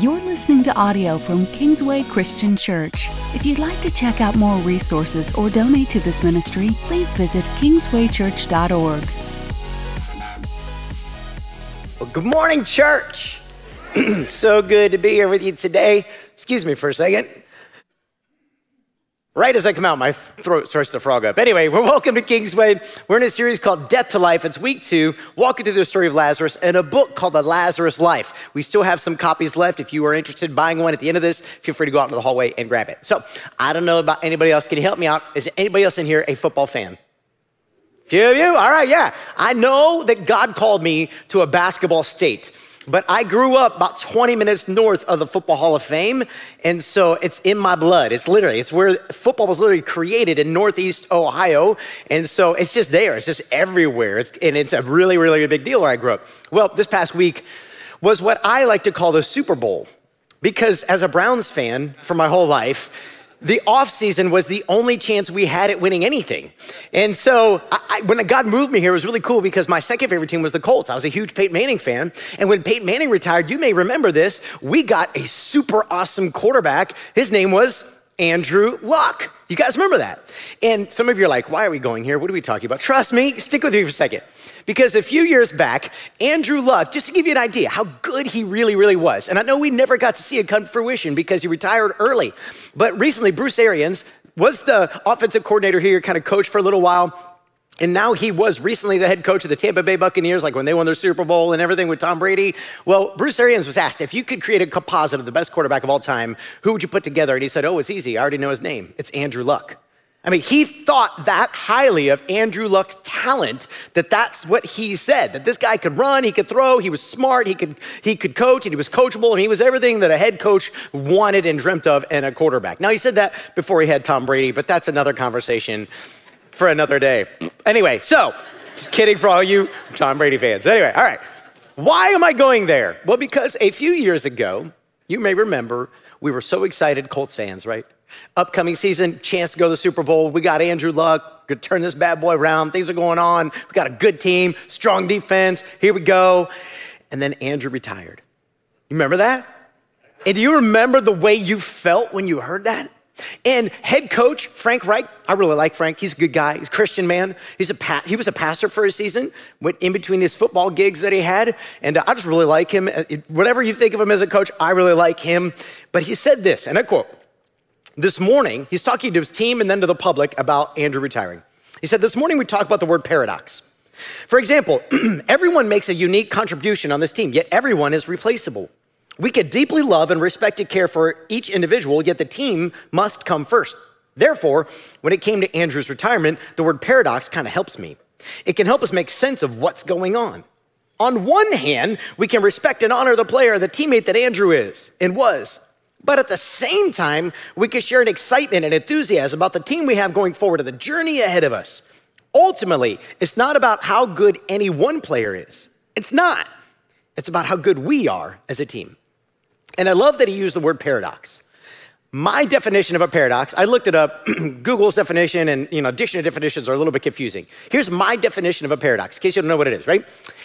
You're listening to audio from Kingsway Christian Church. If you'd like to check out more resources or donate to this ministry, please visit kingswaychurch.org. Well, good morning, church. So good to be here with you today. Excuse me for a second. Right as I come out, my throat starts to frog up. Anyway, we're welcome to Kingsway. We're in a series called Death to Life. It's week 2, walking through the story of Lazarus and a book called The Lazarus Life. We still have some copies left. If you are interested in buying one at the end of this, feel free to go out into the hallway and grab it. So I don't know about anybody else. Can you help me out? Is anybody else in here a football fan? Few of you? All right, yeah. I know that God called me to a basketball state. But I grew up about 20 minutes north of the Football Hall of Fame, and so it's in my blood. It's where football was literally created in Northeast Ohio, and so it's just there. It's just everywhere, and it's a really, really big deal where I grew up. Well, this past week was what I like to call the Super Bowl, because as a Browns fan for my whole life, the offseason was the only chance we had at winning anything. And so when God moved me here, it was really cool because my second favorite team was the Colts. I was a huge Peyton Manning fan. And when Peyton Manning retired, you may remember this, we got a super awesome quarterback. His name was Andrew Luck. You guys remember that? And some of you are like, why are we going here? What are we talking about? Trust me, stick with me for a second. Because a few years back, Andrew Luck, just to give you an idea how good he really, really was, and I know we never got to see it come to fruition because he retired early, but recently Bruce Arians was the offensive coordinator here, kind of coached for a little while, and now he was recently the head coach of the Tampa Bay Buccaneers, like when they won their Super Bowl and everything with Tom Brady. Well, Bruce Arians was asked, if you could create a composite of the best quarterback of all time, who would you put together? And he said, oh, it's easy. I already know his name. It's Andrew Luck. I mean, he thought that highly of Andrew Luck's talent, that that's what he said, that this guy could run, he could throw, he was smart, he could coach, and he was coachable, and he was everything that a head coach wanted and dreamt of in a quarterback. Now, he said that before he had Tom Brady, but that's another conversation for another day. Anyway, so just kidding for all you Tom Brady fans. Anyway, all right. Why am I going there? Well, because a few years ago, you may remember, we were so excited, Colts fans, right? Upcoming season, chance to go to the Super Bowl. We got Andrew Luck, could turn this bad boy around. Things are going on. We got a good team, strong defense. Here we go. And then Andrew retired. You remember that? And do you remember the way you felt when you heard that? And head coach, Frank Reich, I really like Frank. He's a good guy. He's a Christian man. He was a pastor for a season, went in between his football gigs that he had, and I just really like him. Whatever you think of him as a coach, I really like him. But he said this, and I quote, this morning, he's talking to his team and then to the public about Andrew retiring. He said, this morning we talked about the word paradox. For example, everyone makes a unique contribution on this team, yet everyone is replaceable. We could deeply love and respect and care for each individual, yet the team must come first. Therefore, when it came to Andrew's retirement, the word paradox kind of helps me. It can help us make sense of what's going on. On one hand, we can respect and honor the player, the teammate that Andrew is and was. But at the same time, we can share an excitement and enthusiasm about the team we have going forward and the journey ahead of us. Ultimately, it's not about how good any one player is. It's not. It's about how good we are as a team. And I love that he used the word paradox. My definition of a paradox, I looked it up. Google's definition and dictionary definitions are a little bit confusing. Here's my definition of a paradox, in case you don't know what it is, right?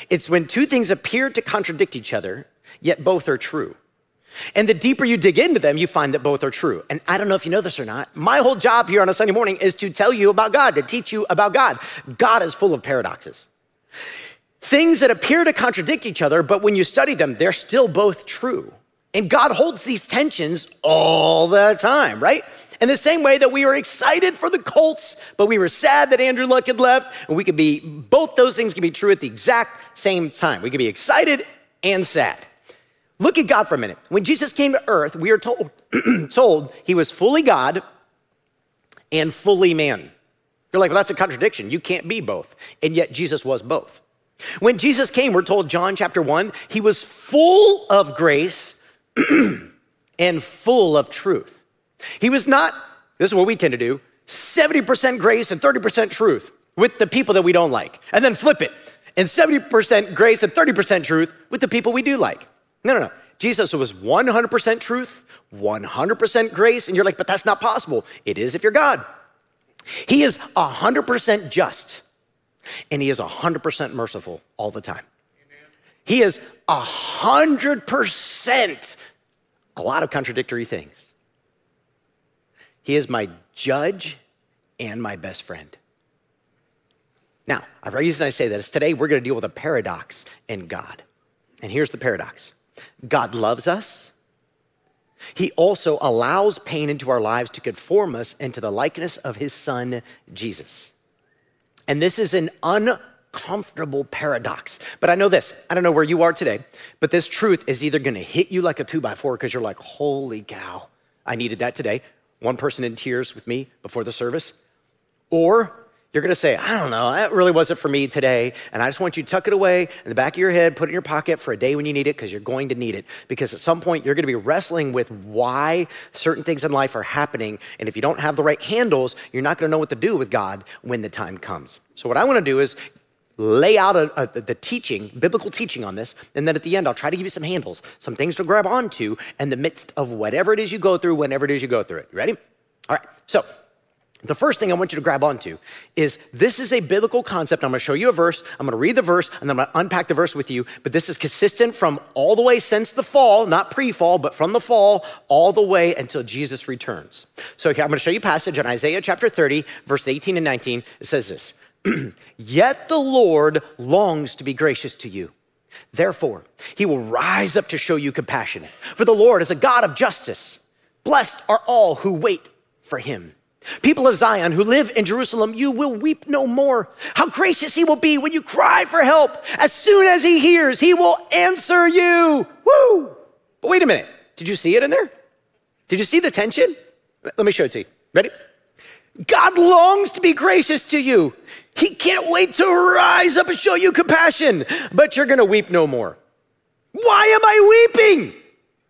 It's when two things appear to contradict each other, yet both are true. And the deeper you dig into them, you find that both are true. And I don't know if you know this or not. My whole job here on a Sunday morning is to tell you about God, to teach you about God. God is full of paradoxes. Things that appear to contradict each other, but when you study them, they're still both true. And God holds these tensions all the time, right? In the same way that we were excited for the Colts, but we were sad that Andrew Luck had left, and both those things can be true at the exact same time. We can be excited and sad. Look at God for a minute. When Jesus came to earth, we are told he was fully God and fully man. You're like, well, that's a contradiction. You can't be both. And yet Jesus was both. When Jesus came, we're told, John chapter 1, he was full of grace and full of truth. He was not, this is what we tend to do, 70% grace and 30% truth with the people that we don't like. And then flip it, and 70% grace and 30% truth with the people we do like. No. Jesus was 100% truth, 100% grace, and you're like, but that's not possible. It is if you're God. He is 100% just, and he is 100% merciful all the time. He is 100% a lot of contradictory things. He is my judge and my best friend. Now, the reason I say that is today we're going to deal with a paradox in God. And here's the paradox. God loves us. He also allows pain into our lives to conform us into the likeness of his son, Jesus. And this is an uncomfortable paradox. But I know this. I don't know where you are today, but this truth is either going to hit you like a 2x4 because you're like, holy cow, I needed that today. One person in tears with me before the service. Or you're going to say, I don't know, that really wasn't for me today. And I just want you to tuck it away in the back of your head, put it in your pocket for a day when you need it, because you're going to need it. Because at some point, you're going to be wrestling with why certain things in life are happening. And if you don't have the right handles, you're not going to know what to do with God when the time comes. So what I want to do is lay out the teaching, biblical teaching on this. And then at the end, I'll try to give you some handles, some things to grab onto in the midst of whatever it is you go through, whenever it is you go through it. You ready? All right. So the first thing I want you to grab onto is this is a biblical concept. I'm going to show you a verse. I'm going to read the verse, and then I'm going to unpack the verse with you. But this is consistent from all the way since the fall, not pre-fall, but from the fall all the way until Jesus returns. So okay, I'm going to show you a passage in Isaiah chapter 30, verse 18 and 19. It says this, "Yet the Lord longs to be gracious to you. Therefore, he will rise up to show you compassion. For the Lord is a God of justice. Blessed are all who wait for him. People of Zion who live in Jerusalem, you will weep no more. How gracious he will be when you cry for help. As soon as he hears, he will answer you." Woo! But wait a minute. Did you see it in there? Did you see the tension? Let me show it to you. Ready? God longs to be gracious to you. He can't wait to rise up and show you compassion, but you're going to weep no more. Why am I weeping?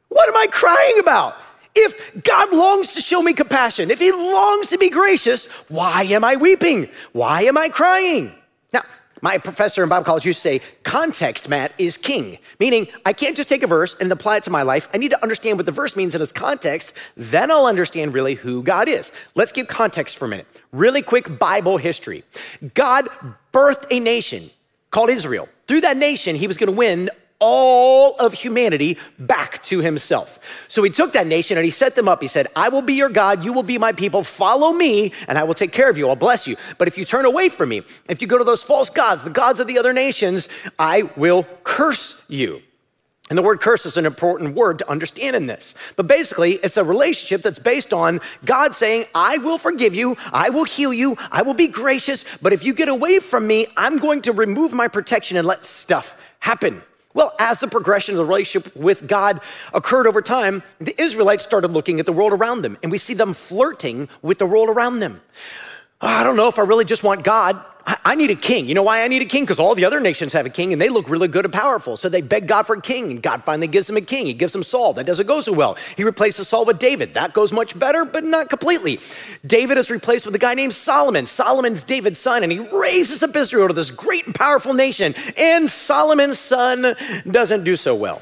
What am I crying about? If God longs to show me compassion, if he longs to be gracious, why am I weeping? Why am I crying? Now, my professor in Bible college used to say, context, Matt, is king. Meaning, I can't just take a verse and apply it to my life. I need to understand what the verse means in its context. Then I'll understand really who God is. Let's give context for a minute. Really quick Bible history. God birthed a nation called Israel. Through that nation, he was going to win all of humanity back to himself. So he took that nation and he set them up. He said, I will be your God. You will be my people. Follow me and I will take care of you. I'll bless you. But if you turn away from me, if you go to those false gods, the gods of the other nations, I will curse you. And the word curse is an important word to understand in this. But basically, it's a relationship that's based on God saying, I will forgive you, I will heal you, I will be gracious, but if you get away from me, I'm going to remove my protection and let stuff happen. Well, as the progression of the relationship with God occurred over time, the Israelites started looking at the world around them, and we see them flirting with the world around them. Oh, I don't know if I really just want God. I need a king. You know why I need a king? Because all the other nations have a king, and they look really good and powerful. So they beg God for a king, and God finally gives them a king. He gives them Saul. That doesn't go so well. He replaces Saul with David. That goes much better, but not completely. David is replaced with a guy named Solomon. Solomon's David's son, and he raises up Israel to this great and powerful nation. And Solomon's son doesn't do so well.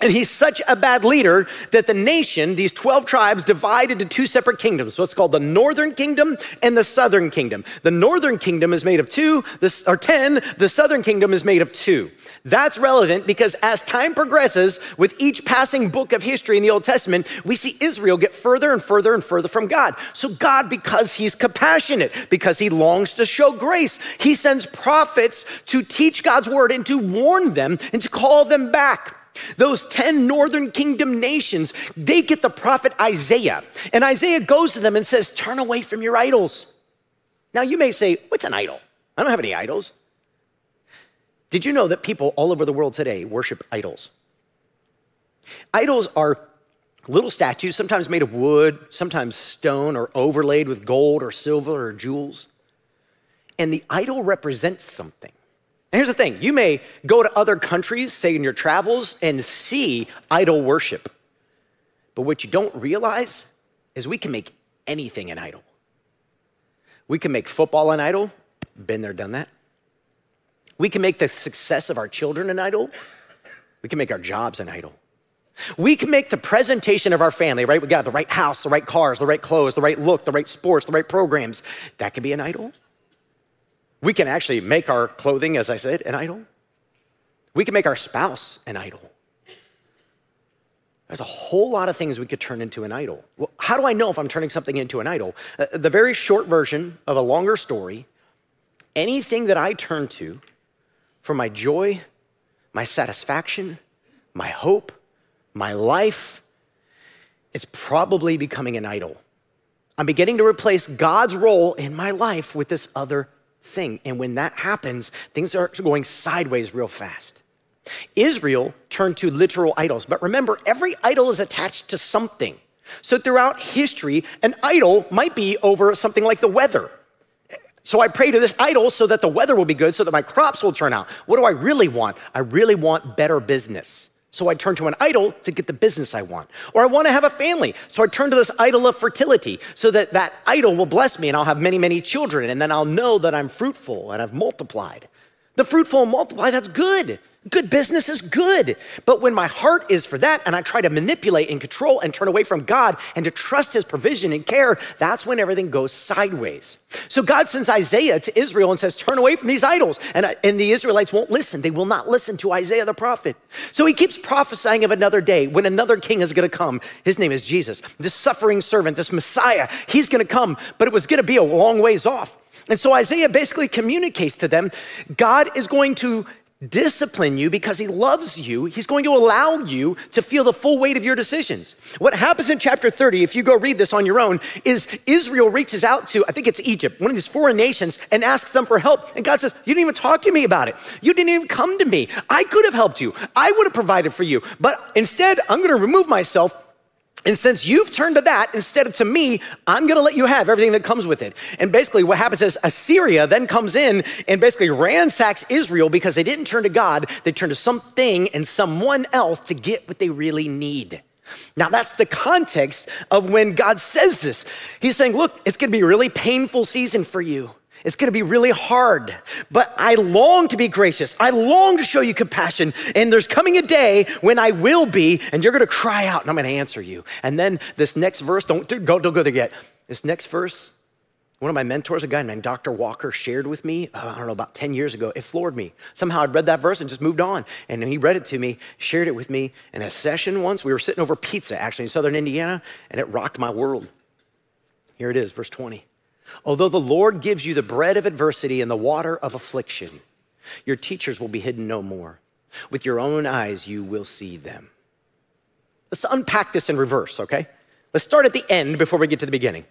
And he's such a bad leader that the nation, these 12 tribes, divide into two separate kingdoms. What's called the northern kingdom and the southern kingdom. The northern kingdom is made of 10. The southern kingdom is made of 2. That's relevant because as time progresses, with each passing book of history in the Old Testament, we see Israel get further and further and further from God. So God, because he's compassionate, because he longs to show grace, he sends prophets to teach God's word and to warn them and to call them back. Those 10 northern kingdom nations, they get the prophet Isaiah. And Isaiah goes to them and says, turn away from your idols. Now you may say, what's an idol? I don't have any idols. Did you know that people all over the world today worship idols? Idols are little statues, sometimes made of wood, sometimes stone, or overlaid with gold or silver or jewels. And the idol represents something. And here's the thing, you may go to other countries, say in your travels, and see idol worship. But what you don't realize is we can make anything an idol. We can make football an idol. Been there, done that. We can make the success of our children an idol. We can make our jobs an idol. We can make the presentation of our family, right? We got the right house, the right cars, the right clothes, the right look, the right sports, the right programs. That could be an idol. We can actually make our clothing, as I said, an idol. We can make our spouse an idol. There's a whole lot of things we could turn into an idol. Well, how do I know if I'm turning something into an idol? The very short version of a longer story, anything that I turn to for my joy, my satisfaction, my hope, my life, it's probably becoming an idol. I'm beginning to replace God's role in my life with this other thing. And when that happens, things are going sideways real fast. Israel turned to literal idols. But remember, every idol is attached to something. So throughout history, an idol might be over something like the weather. So I pray to this idol so that the weather will be good, so that my crops will turn out. What do I really want? I really want better business. So I turn to an idol to get the business I want. Or I want to have a family. So I turn to this idol of fertility so that that idol will bless me and I'll have many, many children. And then I'll know that I'm fruitful and I've multiplied. The fruitful and multiply, that's good. Good business is good. But when my heart is for that and I try to manipulate and control and turn away from God and to trust his provision and care, that's when everything goes sideways. So God sends Isaiah to Israel and says, turn away from these idols. And the Israelites won't listen. They will not listen to Isaiah the prophet. So he keeps prophesying of another day when another king is going to come. His name is Jesus, this suffering servant, this Messiah. He's going to come, but it was going to be a long ways off. And so Isaiah basically communicates to them, God is going to discipline you because he loves you. He's going to allow you to feel the full weight of your decisions. What happens in chapter 30, if you go read this on your own, is Israel reaches out to, I think it's Egypt, one of these foreign nations, and asks them for help. And God says, you didn't even talk to me about it. You didn't even come to me. I could have helped you. I would have provided for you. But instead, I'm going to remove myself. And since you've turned to that instead of to me, I'm going to let you have everything that comes with it. And basically what happens is Assyria then comes in and basically ransacks Israel because they didn't turn to God. They turned to something and someone else to get what they really need. Now that's the context of when God says this. He's saying, look, it's going to be a really painful season for you. It's going to be really hard, but I long to be gracious. I long to show you compassion. And there's coming a day when I will be, and you're going to cry out and I'm going to answer you. And then this next verse, don't go there yet. This next verse, one of my mentors, a guy named Dr. Walker, shared with me, I don't know, about 10 years ago. It floored me. Somehow I'd read that verse and just moved on. And he read it to me, shared it with me in a session once. We were sitting over pizza actually in Southern Indiana, and it rocked my world. Here it is, verse 20. Although the Lord gives you the bread of adversity and the water of affliction, your teachers will be hidden no more. With your own eyes, you will see them. Let's unpack this in reverse, okay? Let's start at the end before we get to the beginning.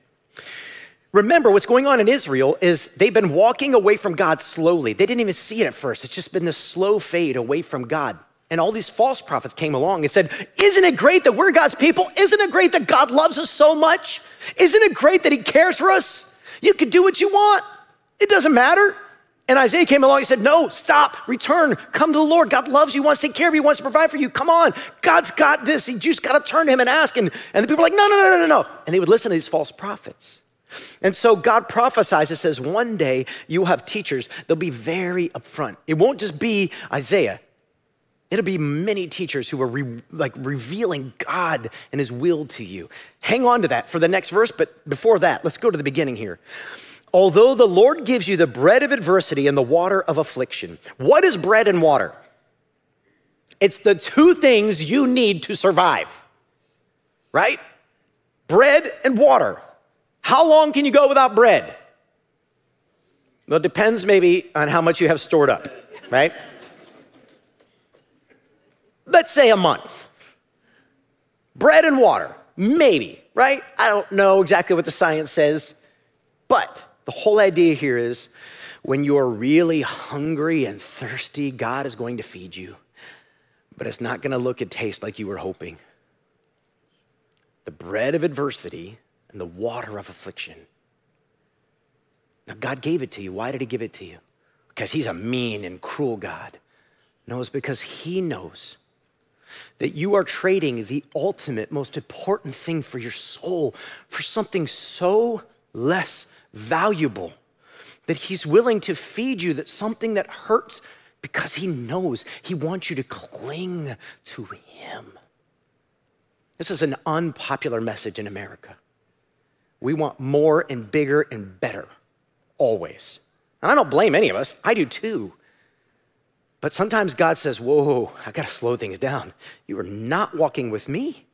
Remember, what's going on in Israel is they've been walking away from God slowly. They didn't even see it at first. It's just been this slow fade away from God. And all these false prophets came along and said, isn't it great that we're God's people? Isn't it great that God loves us so much? Isn't it great that he cares for us? You can do what you want. It doesn't matter. And Isaiah came along and said, no, stop, return, come to the Lord. God loves you, wants to take care of you, wants to provide for you. Come on, God's got this. You just got to turn to him and ask. And the people are like, no. And they would listen to these false prophets. And so God prophesies and says, one day you'll have teachers. They'll be very upfront. It won't just be Isaiah. It'll be many teachers who are revealing God and his will to you. Hang on to that for the next verse, but before that, let's go to the beginning here. Although the Lord gives you the bread of adversity and the water of affliction. What is bread and water? It's the two things you need to survive, right? Bread and water. How long can you go without bread? Well, it depends maybe on how much you have stored up, right? Let's say a month. Bread and water, maybe, right? I don't know exactly what the science says, but the whole idea here is when you're really hungry and thirsty, God is going to feed you, but it's not going to look and taste like you were hoping. The bread of adversity and the water of affliction. Now, God gave it to you. Why did he give it to you? Because he's a mean and cruel God. No, it's because he knows that you are trading the ultimate, most important thing for your soul for something so less valuable that he's willing to feed you that something that hurts because he knows he wants you to cling to him. This is an unpopular message in America. We want more and bigger and better, always. And I don't blame any of us. I do too. But sometimes God says, whoa, I got to slow things down. You are not walking with me.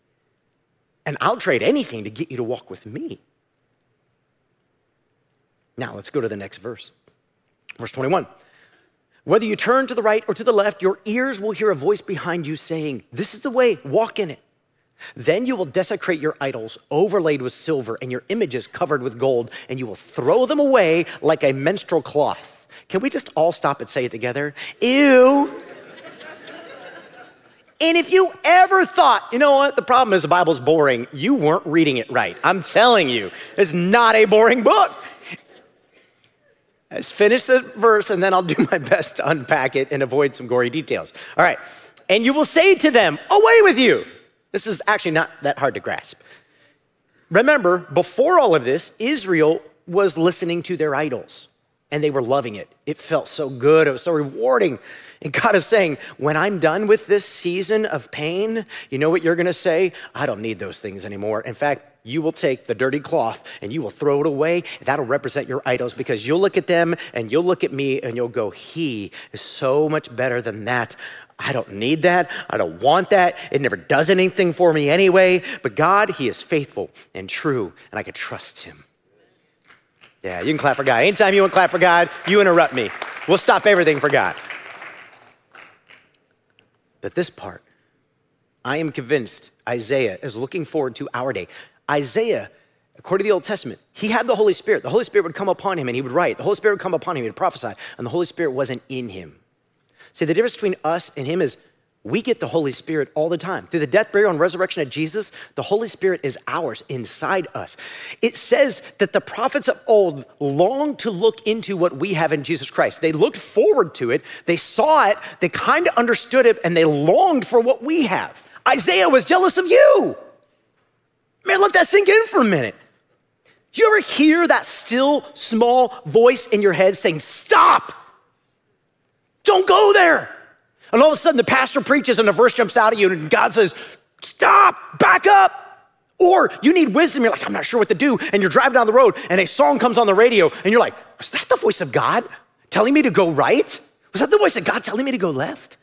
And I'll trade anything to get you to walk with me. Now, let's go to the next verse. Verse 21. Whether you turn to the right or to the left, your ears will hear a voice behind you saying, "This is the way, walk in it." Then you will desecrate your idols overlaid with silver and your images covered with gold, and you will throw them away like a menstrual cloth. Can we just all stop and say it together? Ew. And if you ever thought, you know what, the problem is the Bible's boring, you weren't reading it right. I'm telling you, it's not a boring book. Let's finish the verse, and then I'll do my best to unpack it and avoid some gory details. All right. And you will say to them, "Away with you." This is actually not that hard to grasp. Remember, before all of this, Israel was listening to their idols, and they were loving it. It felt so good. It was so rewarding. And God is saying, when I'm done with this season of pain, you know what you're going to say? I don't need those things anymore. In fact, you will take the dirty cloth and you will throw it away. That'll represent your idols, because you'll look at them and you'll look at me and you'll go, "He is so much better than that. I don't need that. I don't want that. It never does anything for me anyway. But God, He is faithful and true, and I can trust Him." Yeah, you can clap for God. Anytime you want to clap for God, you interrupt me. We'll stop everything for God. But this part, I am convinced Isaiah is looking forward to our day. Isaiah, according to the Old Testament, he had the Holy Spirit. The Holy Spirit would come upon him and he would write. The Holy Spirit would come upon him, he would prophesy, and the Holy Spirit wasn't in him. See, the difference between us and him is we get the Holy Spirit all the time. Through the death, burial, and resurrection of Jesus, the Holy Spirit is ours, inside us. It says that the prophets of old longed to look into what we have in Jesus Christ. They looked forward to it, they saw it, they kind of understood it, and they longed for what we have. Isaiah was jealous of you. Man, let that sink in for a minute. Do you ever hear that still, small voice in your head saying, "Stop, don't go there"? And all of a sudden the pastor preaches and the verse jumps out at you and God says, "Stop, back up." Or you need wisdom, you're like, "I'm not sure what to do." And you're driving down the road and a song comes on the radio and you're like, "Was that the voice of God telling me to go right? Was that the voice of God telling me to go left?"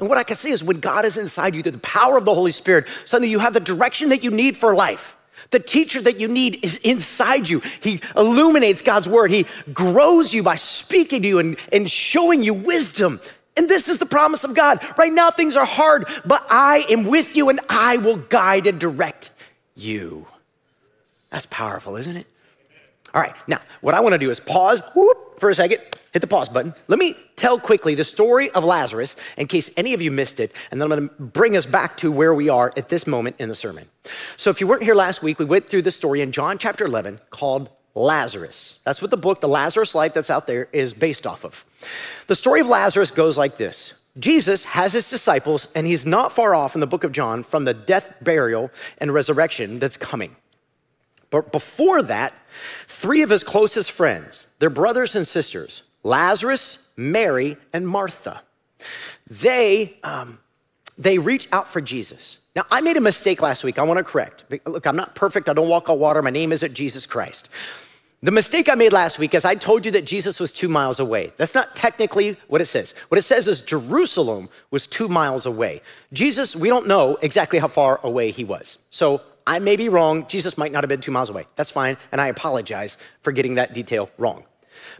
And what I can see is when God is inside you, through the power of the Holy Spirit, suddenly you have the direction that you need for life. The teacher that you need is inside you. He illuminates God's word. He grows you by speaking to you and showing you wisdom. And this is the promise of God. Right now things are hard, but I am with you and I will guide and direct you. That's powerful, isn't it? All right, now what I want to do is pause for a second, hit the pause button. Let me tell quickly the story of Lazarus in case any of you missed it, and then I'm going to bring us back to where we are at this moment in the sermon. So if you weren't here last week, we went through this story in John chapter 11 called Lazarus. That's what the book, The Lazarus Life, that's out there is based off of. The story of Lazarus goes like this. Jesus has his disciples, and he's not far off in the book of John from the death, burial, and resurrection that's coming. But before that, three of his closest friends, their brothers and sisters, Lazarus, Mary, and Martha, they reach out for Jesus. Now, I made a mistake last week. I want to correct. Look, I'm not perfect. I don't walk on water. My name isn't Jesus Christ. The mistake I made last week is I told you that Jesus was 2 miles away. That's not technically what it says. What it says is Jerusalem was 2 miles away. Jesus, we don't know exactly how far away he was. So I may be wrong. Jesus might not have been 2 miles away. That's fine. And I apologize for getting that detail wrong.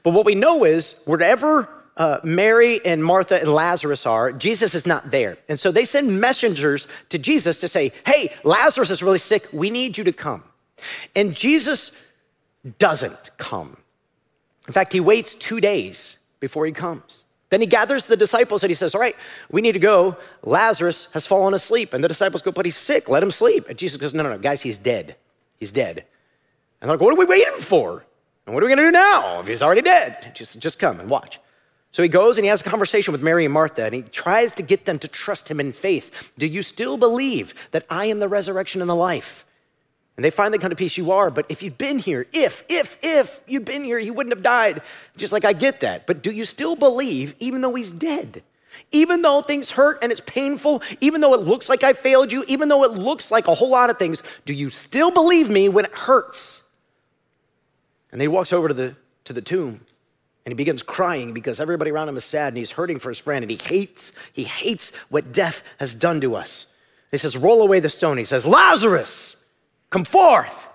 But what we know is wherever Mary and Martha and Lazarus are, Jesus is not there. And so they send messengers to Jesus to say, "Hey, Lazarus is really sick. We need you to come." And Jesus doesn't come. In fact, he waits 2 days before he comes. Then he gathers the disciples and he says, "All right, we need to go. Lazarus has fallen asleep." And the disciples go, "But he's sick. Let him sleep." And Jesus goes, no, guys, he's dead. He's dead." And they're like, "What are we waiting for? And what are we going to do now if he's already dead?" Just come and watch. So he goes and he has a conversation with Mary and Martha, and he tries to get them to trust him in faith. "Do you still believe that I am the resurrection and the life?" And they finally come to peace. "You are, but if you'd been here, if you'd been here, he wouldn't have died." Just like, "I get that, but do you still believe even though he's dead? Even though things hurt and it's painful, even though it looks like I failed you, even though it looks like a whole lot of things, do you still believe me when it hurts?" And then he walks over to the tomb. And he begins crying because everybody around him is sad and he's hurting for his friend, and he hates what death has done to us. He says, "Roll away the stone." He says, "Lazarus, Come forth.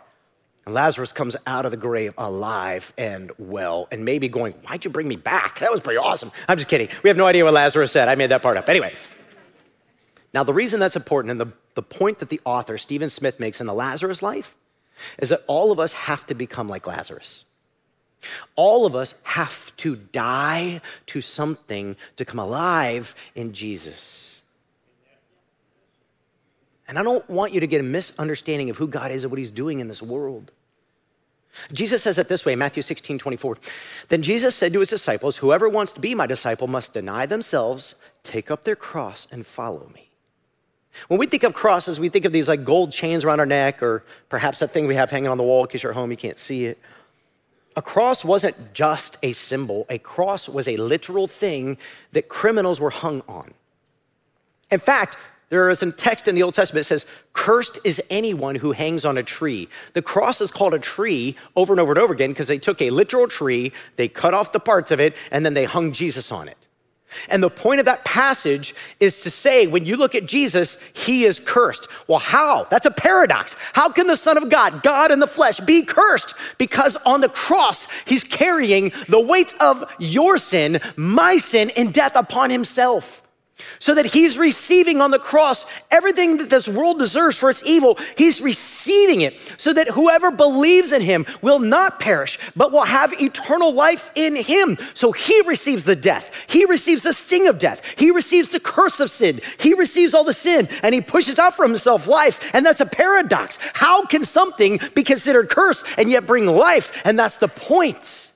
And Lazarus comes out of the grave alive and well, and maybe going, why'd you bring me back? That was pretty awesome. I'm just kidding. We have no idea what Lazarus said. I made that part up. Anyway. Now, the reason that's important and the point that the author, Stephen Smith, makes in The Lazarus Life is that all of us have to become like Lazarus. All of us have to die to something to come alive in Jesus. And I don't want you to get a misunderstanding of who God is and what he's doing in this world. Jesus says it this way, Matthew 16:24. Then Jesus said to his disciples, whoever wants to be my disciple must deny themselves, take up their cross, and follow me. When we think of crosses, we think of these like gold chains around our neck, or perhaps that thing we have hanging on the wall in case you're at home, you can't see it. A cross wasn't just a symbol. A cross was a literal thing that criminals were hung on. In fact, there is a text in the Old Testament that says, cursed is anyone who hangs on a tree. The cross is called a tree over and over again because they took a literal tree, they cut off the parts of it, and then they hung Jesus on it. And the point of that passage is to say, when you look at Jesus, he is cursed. Well, how? That's a paradox. How can the Son of God, God in the flesh, be cursed? Because on the cross, he's carrying the weight of your sin, my sin, and death upon himself. So that he's receiving on the cross everything that this world deserves for its evil. He's receiving it so that whoever believes in him will not perish, but will have eternal life in him. So he receives the death. He receives the sting of death. He receives the curse of sin. He receives all the sin, and he pushes out for himself life. And that's a paradox. How can something be considered cursed and yet bring life? And that's the point.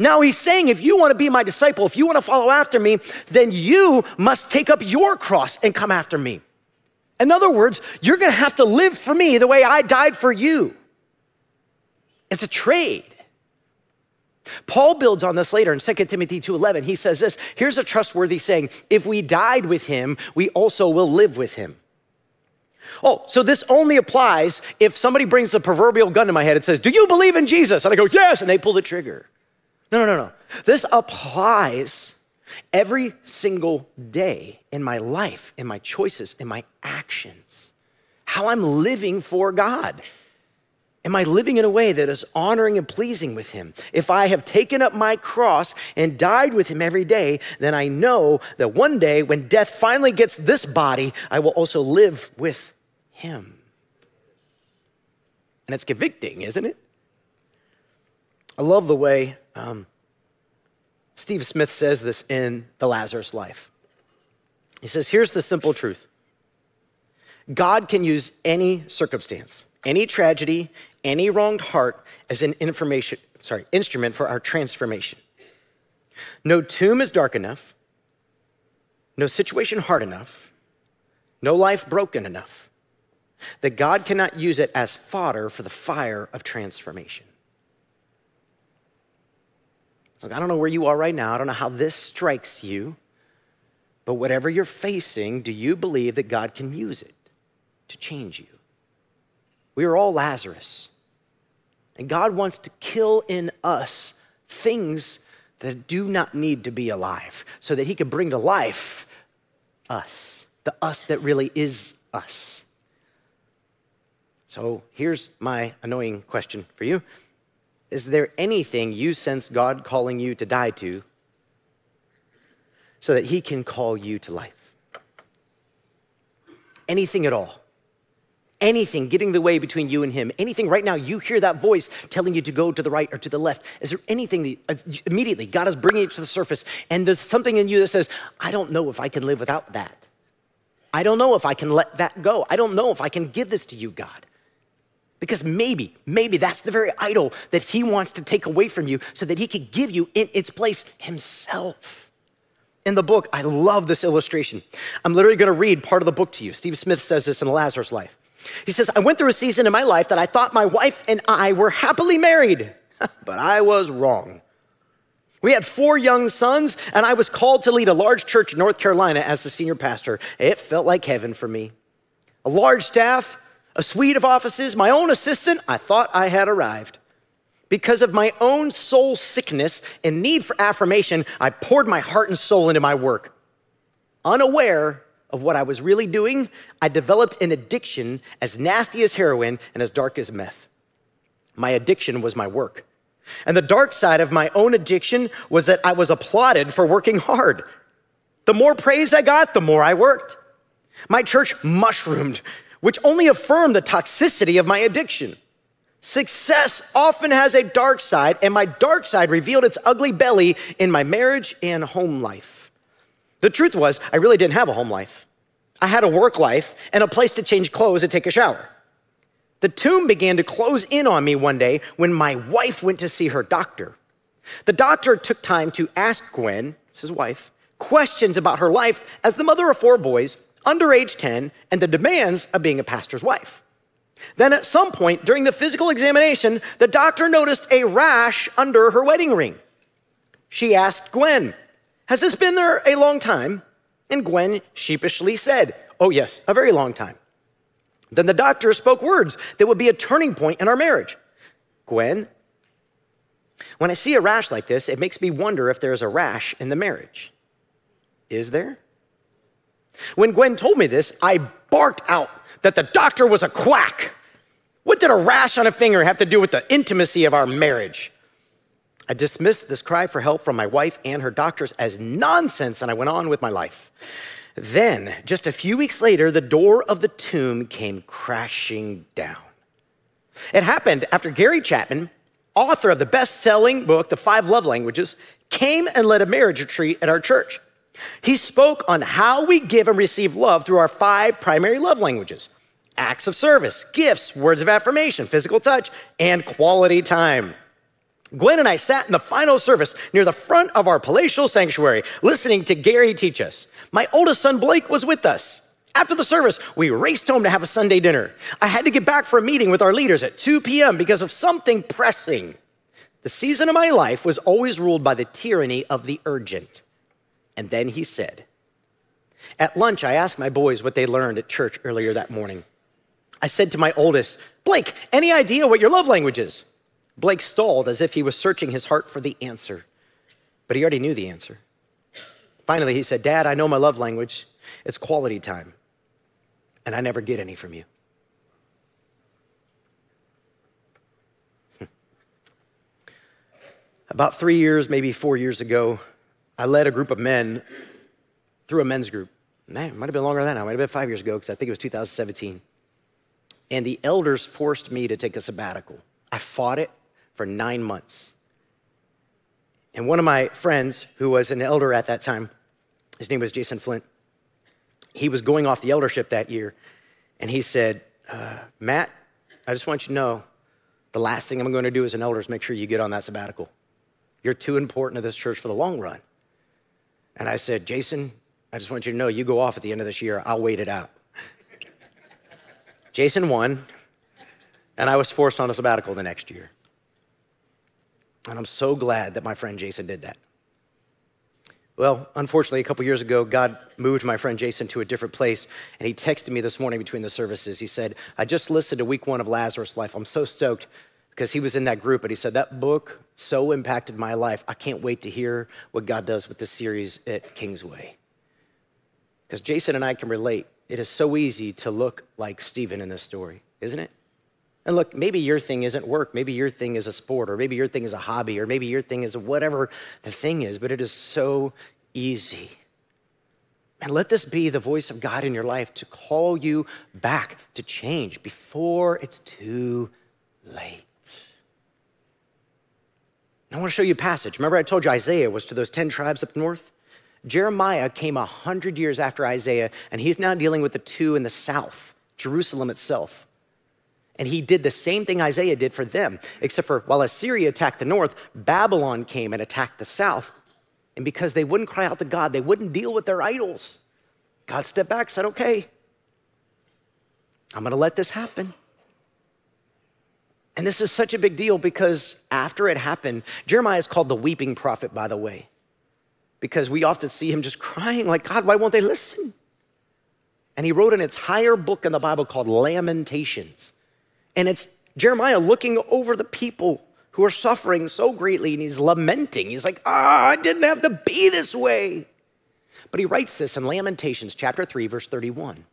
Now he's saying, if you want to be my disciple, if you want to follow after me, then you must take up your cross and come after me. In other words, you're going to have to live for me the way I died for you. It's a trade. Paul builds on this later in 2 Timothy 2:11. He says this, here's a trustworthy saying, if we died with him, we also will live with him. Oh, so this only applies if somebody brings the proverbial gun to my head and says, do you believe in Jesus? And I go, yes, and they pull the trigger. No. This applies every single day in my life, in my choices, in my actions, how I'm living for God. Am I living in a way that is honoring and pleasing with him? If I have taken up my cross and died with him every day, then I know that one day when death finally gets this body, I will also live with him. And it's convicting, isn't it? I love the way Steve Smith says this in The Lazarus Life. He says, here's the simple truth. God can use any circumstance, any tragedy, any wronged heart as an instrument for our transformation. No tomb is dark enough, no situation hard enough, no life broken enough, that God cannot use it as fodder for the fire of transformation. Look, I don't know where you are right now. I don't know how this strikes you, but whatever you're facing, do you believe that God can use it to change you? We are all Lazarus, and God wants to kill in us things that do not need to be alive so that he can bring to life us, the us that really is us. So here's my annoying question for you. Is there anything you sense God calling you to die to so that he can call you to life? Anything at all. Anything getting the way between you and him. Anything right now, you hear that voice telling you to go to the right or to the left. Is there anything that immediately God is bringing it to the surface and there's something in you that says, I don't know if I can live without that. I don't know if I can let that go. I don't know if I can give this to you, God. Because maybe that's the very idol that he wants to take away from you so that he could give you in its place himself. In the book, I love this illustration. I'm literally gonna read part of the book to you. Steve Smith says this in The Lazarus Life. He says, I went through a season in my life that I thought my wife and I were happily married, but I was wrong. We had 4 young sons, and I was called to lead a large church in North Carolina as the senior pastor. It felt like heaven for me. A large staff, a suite of offices, my own assistant, I thought I had arrived. Because of my own soul sickness and need for affirmation, I poured my heart and soul into my work, unaware of what I was really doing, I developed an addiction as nasty as heroin and as dark as meth. My addiction was my work. And the dark side of my own addiction was that I was applauded for working hard. The more praise I got, the more I worked. My church mushroomed, which only affirmed the toxicity of my addiction. Success often has a dark side, and my dark side revealed its ugly belly in my marriage and home life. The truth was, I really didn't have a home life. I had a work life and a place to change clothes and take a shower. The tomb began to close in on me one day when my wife went to see her doctor. The doctor took time to ask Gwen, it's his wife, questions about her life as the mother of 4 boys, under age 10, and the demands of being a pastor's wife. Then at some point during the physical examination, the doctor noticed a rash under her wedding ring. She asked Gwen, "Has this been there a long time?" And Gwen sheepishly said, "Oh yes, a very long time." Then the doctor spoke words that would be a turning point in our marriage. "Gwen, when I see a rash like this, it makes me wonder if there's a rash in the marriage. Is there?" When Gwen told me this, I barked out that the doctor was a quack. What did a rash on a finger have to do with the intimacy of our marriage? I dismissed this cry for help from my wife and her doctors as nonsense, and I went on with my life. Then, just a few weeks later, the door of the tomb came crashing down. It happened after Gary Chapman, author of the best-selling book, The 5 Love Languages, came and led a marriage retreat at our church. He spoke on how we give and receive love through our 5 primary love languages, acts of service, gifts, words of affirmation, physical touch, and quality time. Gwen and I sat in the final service near the front of our palatial sanctuary, listening to Gary teach us. My oldest son, Blake, was with us. After the service, we raced home to have a Sunday dinner. I had to get back for a meeting with our leaders at 2 p.m. because of something pressing. The season of my life was always ruled by the tyranny of the urgent. And then he said, at lunch, I asked my boys what they learned at church earlier that morning. I said to my oldest, "Blake, any idea what your love language is?" Blake stalled as if he was searching his heart for the answer, but he already knew the answer. Finally, he said, "Dad, I know my love language. It's quality time, and I never get any from you." About 3 years, maybe 4 years ago, I led a group of men through a men's group. Man, it might have been longer than that. It might have been 5 years ago because I think it was 2017. And the elders forced me to take a sabbatical. I fought it for 9 months. And one of my friends who was an elder at that time, his name was Jason Flint. He was going off the eldership that year. And he said, "Matt, I just want you to know the last thing I'm going to do as an elder is make sure you get on that sabbatical. You're too important to this church for the long run." And I said, "Jason, I just want you to know you go off at the end of this year. I'll wait it out." Jason won, and I was forced on a sabbatical the next year. And I'm so glad that my friend Jason did that. Well, unfortunately, a couple years ago, God moved my friend Jason to a different place, and he texted me this morning between the services. He said, "I just listened to week 1 of Lazarus Life. I'm so stoked," because he was in that group, and he said, "That book so impacted my life. I can't wait to hear what God does with this series at Kingsway." Because Jason and I can relate. It is so easy to look like Stephen in this story, isn't it? And look, maybe your thing isn't work. Maybe your thing is a sport, or maybe your thing is a hobby, or maybe your thing is whatever the thing is, but it is so easy. And let this be the voice of God in your life to call you back to change before it's too late. I want to show you a passage. Remember I told you Isaiah was to those 10 tribes up north? Jeremiah came 100 years after Isaiah, and he's now dealing with the 2 in the south, Jerusalem itself. And he did the same thing Isaiah did for them, except for while Assyria attacked the north, Babylon came and attacked the south. And because they wouldn't cry out to God, they wouldn't deal with their idols, God stepped back and said, "Okay, I'm going to let this happen." And this is such a big deal because after it happened, Jeremiah is called the weeping prophet, by the way, because we often see him just crying like, "God, why won't they listen?" And he wrote an entire book in the Bible called Lamentations. And it's Jeremiah looking over the people who are suffering so greatly, and he's lamenting. He's like, "I didn't have to be this way." But he writes this in Lamentations chapter 3, verse 31.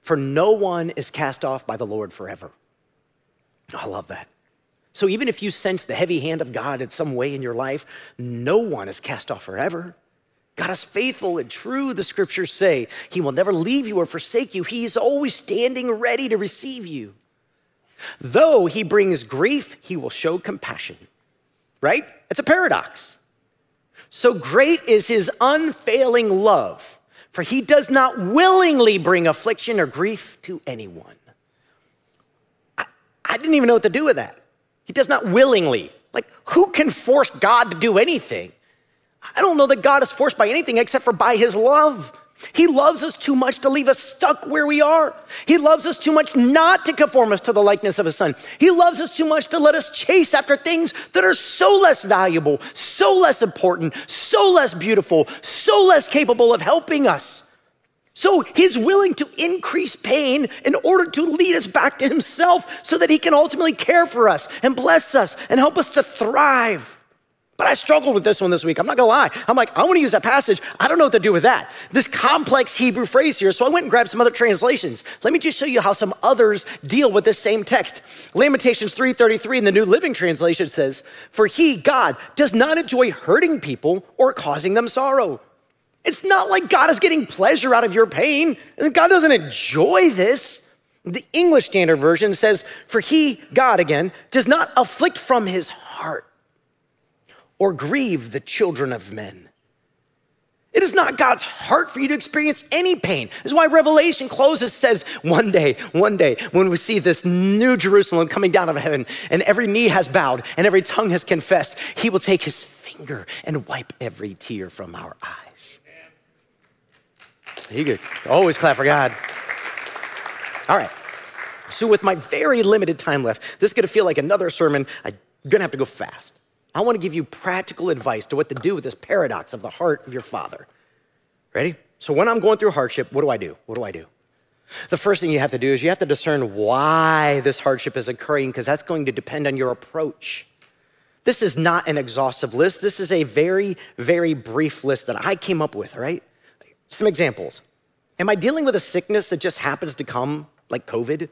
For no one is cast off by the Lord forever. I love that. So even if you sense the heavy hand of God in some way in your life, no one is cast off forever. God is faithful and true, the scriptures say. He will never leave you or forsake you. He is always standing ready to receive you. Though he brings grief, he will show compassion, right? It's a paradox. So great is his unfailing love, for he does not willingly bring affliction or grief to anyone. I didn't even know what to do with that. He does not willingly. Like, who can force God to do anything? I don't know that God is forced by anything except for by his love. He loves us too much to leave us stuck where we are. He loves us too much not to conform us to the likeness of his son. He loves us too much to let us chase after things that are so less valuable, so less important, so less beautiful, so less capable of helping us. So he's willing to increase pain in order to lead us back to himself so that he can ultimately care for us and bless us and help us to thrive. But I struggled with this one this week. I'm not gonna lie. I'm like, I wanna use that passage. I don't know what to do with that. This complex Hebrew phrase here. So I went and grabbed some other translations. Let me just show you how some others deal with this same text. Lamentations 3:33 in the New Living Translation says, for he, God, does not enjoy hurting people or causing them sorrow. It's not like God is getting pleasure out of your pain. God doesn't enjoy this. The English Standard Version says, for he, God again, does not afflict from his heart or grieve the children of men. It is not God's heart for you to experience any pain. This is why Revelation closes, says, one day, when we see this new Jerusalem coming down out of heaven, and every knee has bowed and every tongue has confessed, he will take his finger and wipe every tear from our eyes. Amen. You could always clap for God. All right, so with my very limited time left, this is gonna feel like another sermon. I'm gonna have to go fast. I want to give you practical advice to what to do with this paradox of the heart of your father. Ready? So when I'm going through hardship, what do I do? What do I do? The first thing you have to do is you have to discern why this hardship is occurring, because that's going to depend on your approach. This is not an exhaustive list. This is a very, very brief list that I came up with, all right? Some examples. Am I dealing with a sickness that just happens to come, like COVID?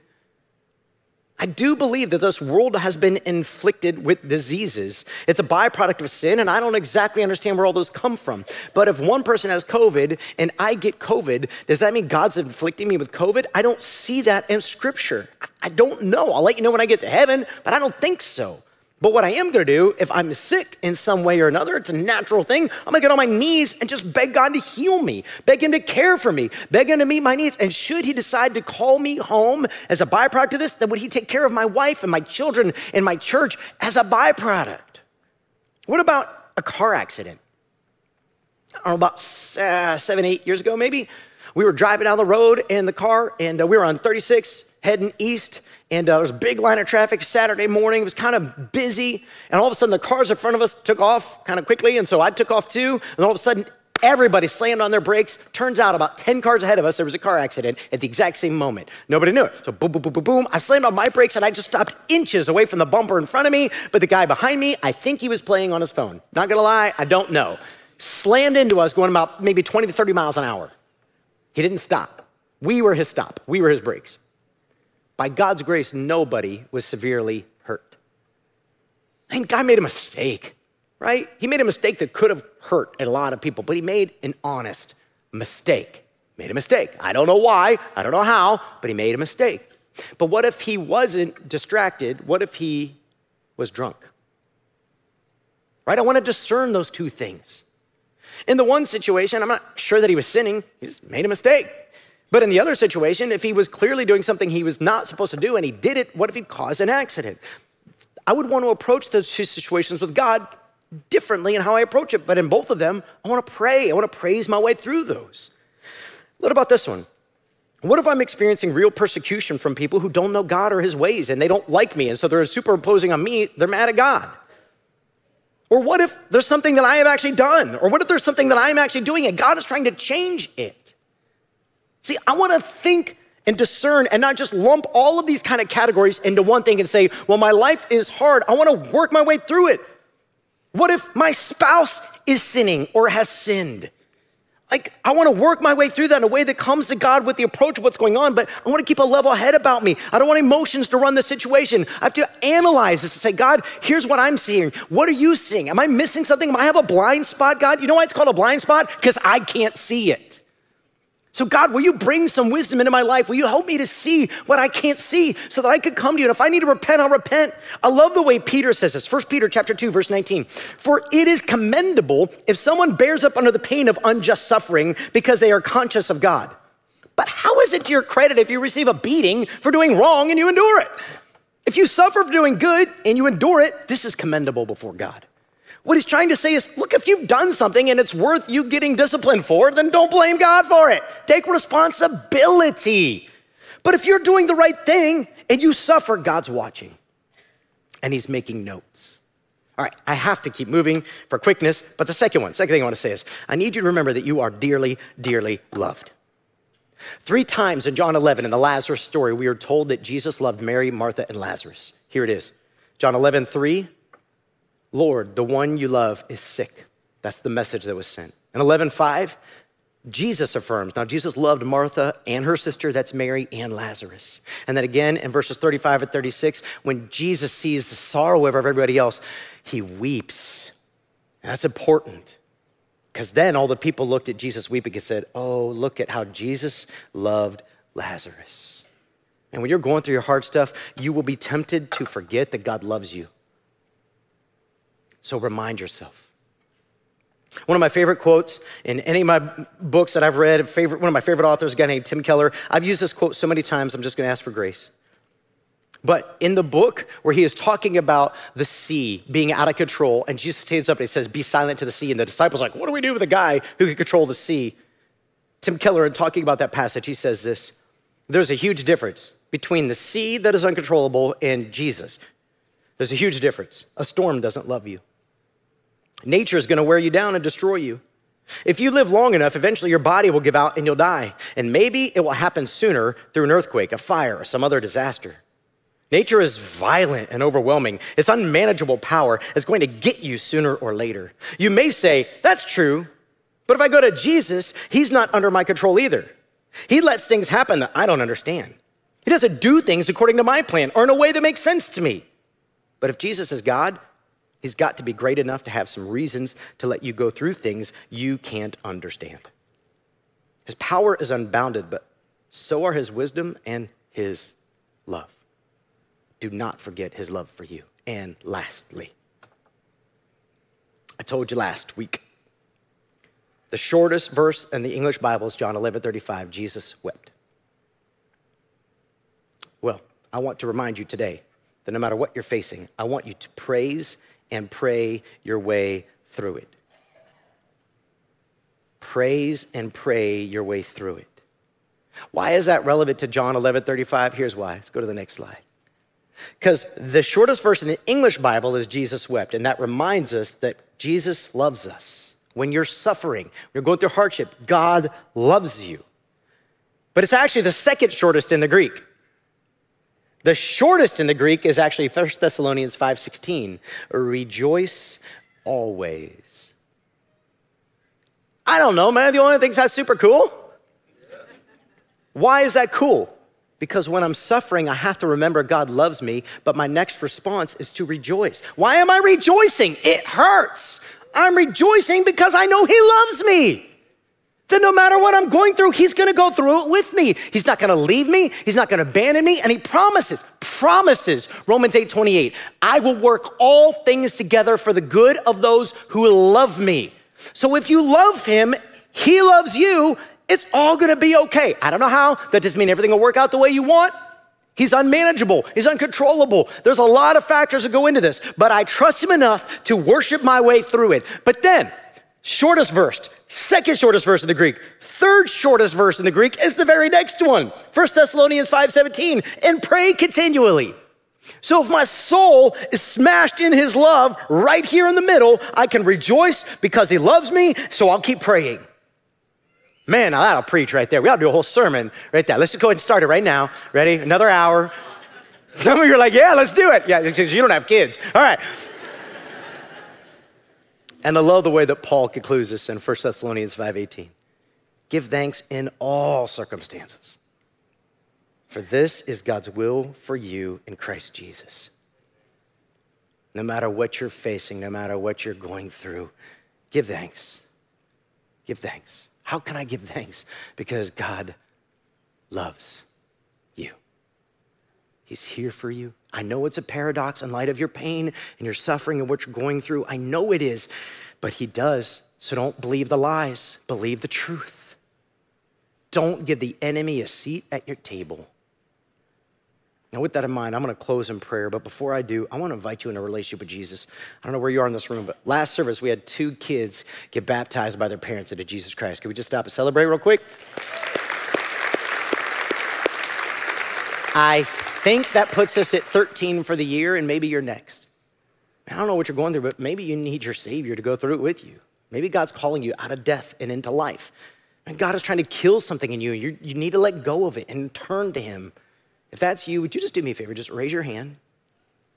I do believe that this world has been inflicted with diseases. It's a byproduct of sin, and I don't exactly understand where all those come from. But if one person has COVID and I get COVID, does that mean God's inflicting me with COVID? I don't see that in scripture. I don't know. I'll let you know when I get to heaven, but I don't think so. But what I am gonna do, if I'm sick in some way or another, it's a natural thing, I'm gonna get on my knees and just beg God to heal me, beg him to care for me, beg him to meet my needs. And should he decide to call me home as a byproduct of this, then would he take care of my wife and my children and my church as a byproduct? What about a car accident? I don't know, about 7, 8 years ago maybe, we were driving down the road in the car, and we were on 36 heading east. And there was a big line of traffic Saturday morning. It was kind of busy. And all of a sudden, the cars in front of us took off kind of quickly. And so I took off too. And all of a sudden, everybody slammed on their brakes. Turns out about 10 cars ahead of us, there was a car accident at the exact same moment. Nobody knew it. So boom, boom, boom, boom, boom. I slammed on my brakes, and I just stopped inches away from the bumper in front of me. But the guy behind me, I think he was playing on his phone. Not going to lie, I don't know. Slammed into us going about maybe 20 to 30 miles an hour. He didn't stop. We were his stop. We were his brakes. By God's grace, nobody was severely hurt. I think God made a mistake, right? He made a mistake that could have hurt a lot of people, but he made an honest mistake. Made a mistake. I don't know why, I don't know how, but he made a mistake. But what if he wasn't distracted? What if he was drunk? Right? I want to discern those two things. In the one situation, I'm not sure that he was sinning. He just made a mistake. But in the other situation, if he was clearly doing something he was not supposed to do and he did it, what if he caused an accident? I would want to approach those two situations with God differently in how I approach it, but in both of them, I want to pray. I want to praise my way through those. What about this one? What if I'm experiencing real persecution from people who don't know God or his ways and they don't like me, and so they're superimposing on me, they're mad at God? Or what if there's something that I have actually done? Or what if there's something that I'm actually doing and God is trying to change it? See, I wanna think and discern and not just lump all of these kind of categories into one thing and say, well, my life is hard. I wanna work my way through it. What if my spouse is sinning or has sinned? Like, I want to work my way through that in a way that comes to God with the approach of what's going on, but I want to keep a level head about me. I don't want emotions to run the situation. I have to analyze this and say, God, here's what I'm seeing. What are you seeing? Am I missing something? Am I have a blind spot, God? You know why it's called a blind spot? Because I can't see it. So God, will you bring some wisdom into my life? Will you help me to see what I can't see so that I could come to you? And if I need to repent, I'll repent. I love the way Peter says this. 1 Peter chapter 2, verse 19. For it is commendable if someone bears up under the pain of unjust suffering because they are conscious of God. But how is it to your credit if you receive a beating for doing wrong and you endure it? If you suffer for doing good and you endure it, this is commendable before God. What he's trying to say is, look, if you've done something and it's worth you getting disciplined for, then don't blame God for it. Take responsibility. But if you're doing the right thing and you suffer, God's watching and he's making notes. All right, I have to keep moving for quickness, but the second thing I want to say is, I need you to remember that you are dearly, dearly loved. Three times in John 11, in the Lazarus story, we are told that Jesus loved Mary, Martha, and Lazarus. Here it is, John 11, 3. Lord, the one you love is sick. That's the message that was sent. In 11:5, Jesus affirms. Now, Jesus loved Martha and her sister, that's Mary, and Lazarus. And then again in verses 35 and 36, when Jesus sees the sorrow of everybody else, he weeps. And that's important because then all the people looked at Jesus weeping and said, oh, look at how Jesus loved Lazarus. And when you're going through your hard stuff, you will be tempted to forget that God loves you. So remind yourself. One of my favorite quotes in any of my books that I've read, one of my favorite authors, a guy named Tim Keller, I've used this quote so many times, I'm just gonna ask for grace. But in the book where he is talking about the sea being out of control, and Jesus stands up and he says, be silent to the sea. And the disciples are like, what do we do with a guy who can control the sea? Tim Keller, in talking about that passage, he says this, there's a huge difference between the sea that is uncontrollable and Jesus. There's a huge difference. A storm doesn't love you. Nature is gonna wear you down and destroy you. If you live long enough, eventually your body will give out and you'll die. And maybe it will happen sooner through an earthquake, a fire, or some other disaster. Nature is violent and overwhelming. It's unmanageable power. It's going to get you sooner or later. You may say, that's true, but if I go to Jesus, he's not under my control either. He lets things happen that I don't understand. He doesn't do things according to my plan or in a way that makes sense to me. But if Jesus is God, he's got to be great enough to have some reasons to let you go through things you can't understand. His power is unbounded, but so are his wisdom and his love. Do not forget his love for you. And lastly, I told you last week, the shortest verse in the English Bible is John 11:35, Jesus wept. Well, I want to remind you today that no matter what you're facing, I want you to praise and pray your way through it. Praise and pray your way through it. Why is that relevant to John 11:35? Here's why. Let's go to the next slide. Because the shortest verse in the English Bible is Jesus wept, and that reminds us that Jesus loves us. When you're suffering, when you're going through hardship, God loves you. But it's actually the second shortest in the Greek. The shortest in the Greek is actually 1 Thessalonians 5:16. Rejoice always. I don't know, man. The only one that thinks that's super cool. Why is that cool? Because when I'm suffering, I have to remember God loves me, but my next response is to rejoice. Why am I rejoicing? It hurts. I'm rejoicing because I know he loves me. That no matter what I'm going through, he's gonna go through it with me. He's not gonna leave me. He's not gonna abandon me. And he promises, Romans 8:28, I will work all things together for the good of those who love me. So if you love him, he loves you, it's all gonna be okay. I don't know how, that doesn't mean everything will work out the way you want. He's unmanageable, he's uncontrollable. There's a lot of factors that go into this, but I trust him enough to worship my way through it. But then, shortest verse, second shortest verse in the Greek, third shortest verse in the Greek is the very next one, 1 Thessalonians 5:17, and pray continually. So if my soul is smashed in his love right here in the middle, I can rejoice because he loves me, so I'll keep praying. Man, now that'll preach right there. We ought to do a whole sermon right there. Let's just go ahead and start it right now. Ready? Another hour. Some of you are like, yeah, let's do it. Yeah, you don't have kids. All right. And I love the way that Paul concludes this in 1 Thessalonians 5:18. Give thanks in all circumstances, for this is God's will for you in Christ Jesus. No matter what you're facing, no matter what you're going through, give thanks. Give thanks. How can I give thanks? Because God loves you. He's here for you. I know it's a paradox in light of your pain and your suffering and what you're going through. I know it is, but he does. So don't believe the lies. Believe the truth. Don't give the enemy a seat at your table. Now, with that in mind, I'm going to close in prayer. But before I do, I want to invite you in a relationship with Jesus. I don't know where you are in this room, but last service, we had 2 kids get baptized by their parents into Jesus Christ. Can we just stop and celebrate real quick? I think that puts us at 13 for the year, and maybe you're next. I don't know what you're going through, but maybe you need your Savior to go through it with you. Maybe God's calling you out of death and into life. And God is trying to kill something in you. You need to let go of it and turn to him. If that's you, would you just do me a favor? Just raise your hand.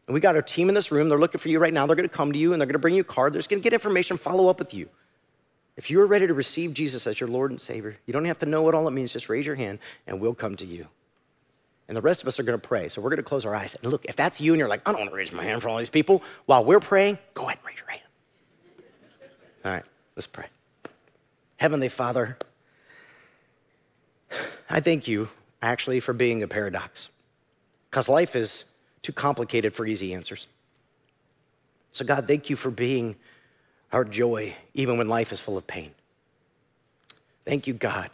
And we got our team in this room. They're looking for you right now. They're going to come to you, and they're going to bring you a card. They're just going to get information, follow up with you. If you're ready to receive Jesus as your Lord and Savior, you don't have to know what all it means. Just raise your hand, and we'll come to you. And the rest of us are going to pray. So we're going to close our eyes. And look, if that's you and you're like, I don't want to raise my hand for all these people, while we're praying, go ahead and raise your hand. All right, let's pray. Heavenly Father, I thank you actually for being a paradox, because life is too complicated for easy answers. So God, thank you for being our joy, even when life is full of pain. Thank you, God,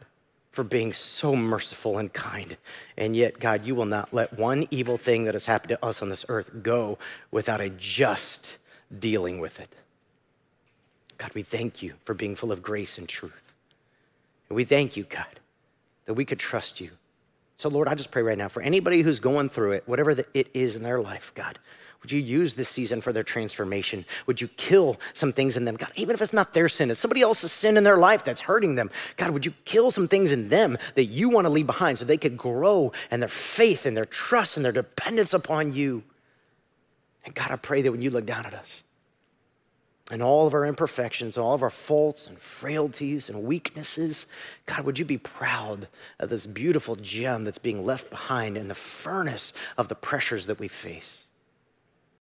for being so merciful and kind. And yet, God, you will not let one evil thing that has happened to us on this earth go without a just dealing with it. God, we thank you for being full of grace and truth. And we thank you, God, that we could trust you. So, Lord, I just pray right now for anybody who's going through it, whatever it is in their life, God, would you use this season for their transformation? Would you kill some things in them? God, even if it's not their sin, it's somebody else's sin in their life that's hurting them. God, would you kill some things in them that you want to leave behind so they could grow in their faith and their trust and their dependence upon you? And God, I pray that when you look down at us and all of our imperfections, all of our faults and frailties and weaknesses, God, would you be proud of this beautiful gem that's being left behind in the furnace of the pressures that we face?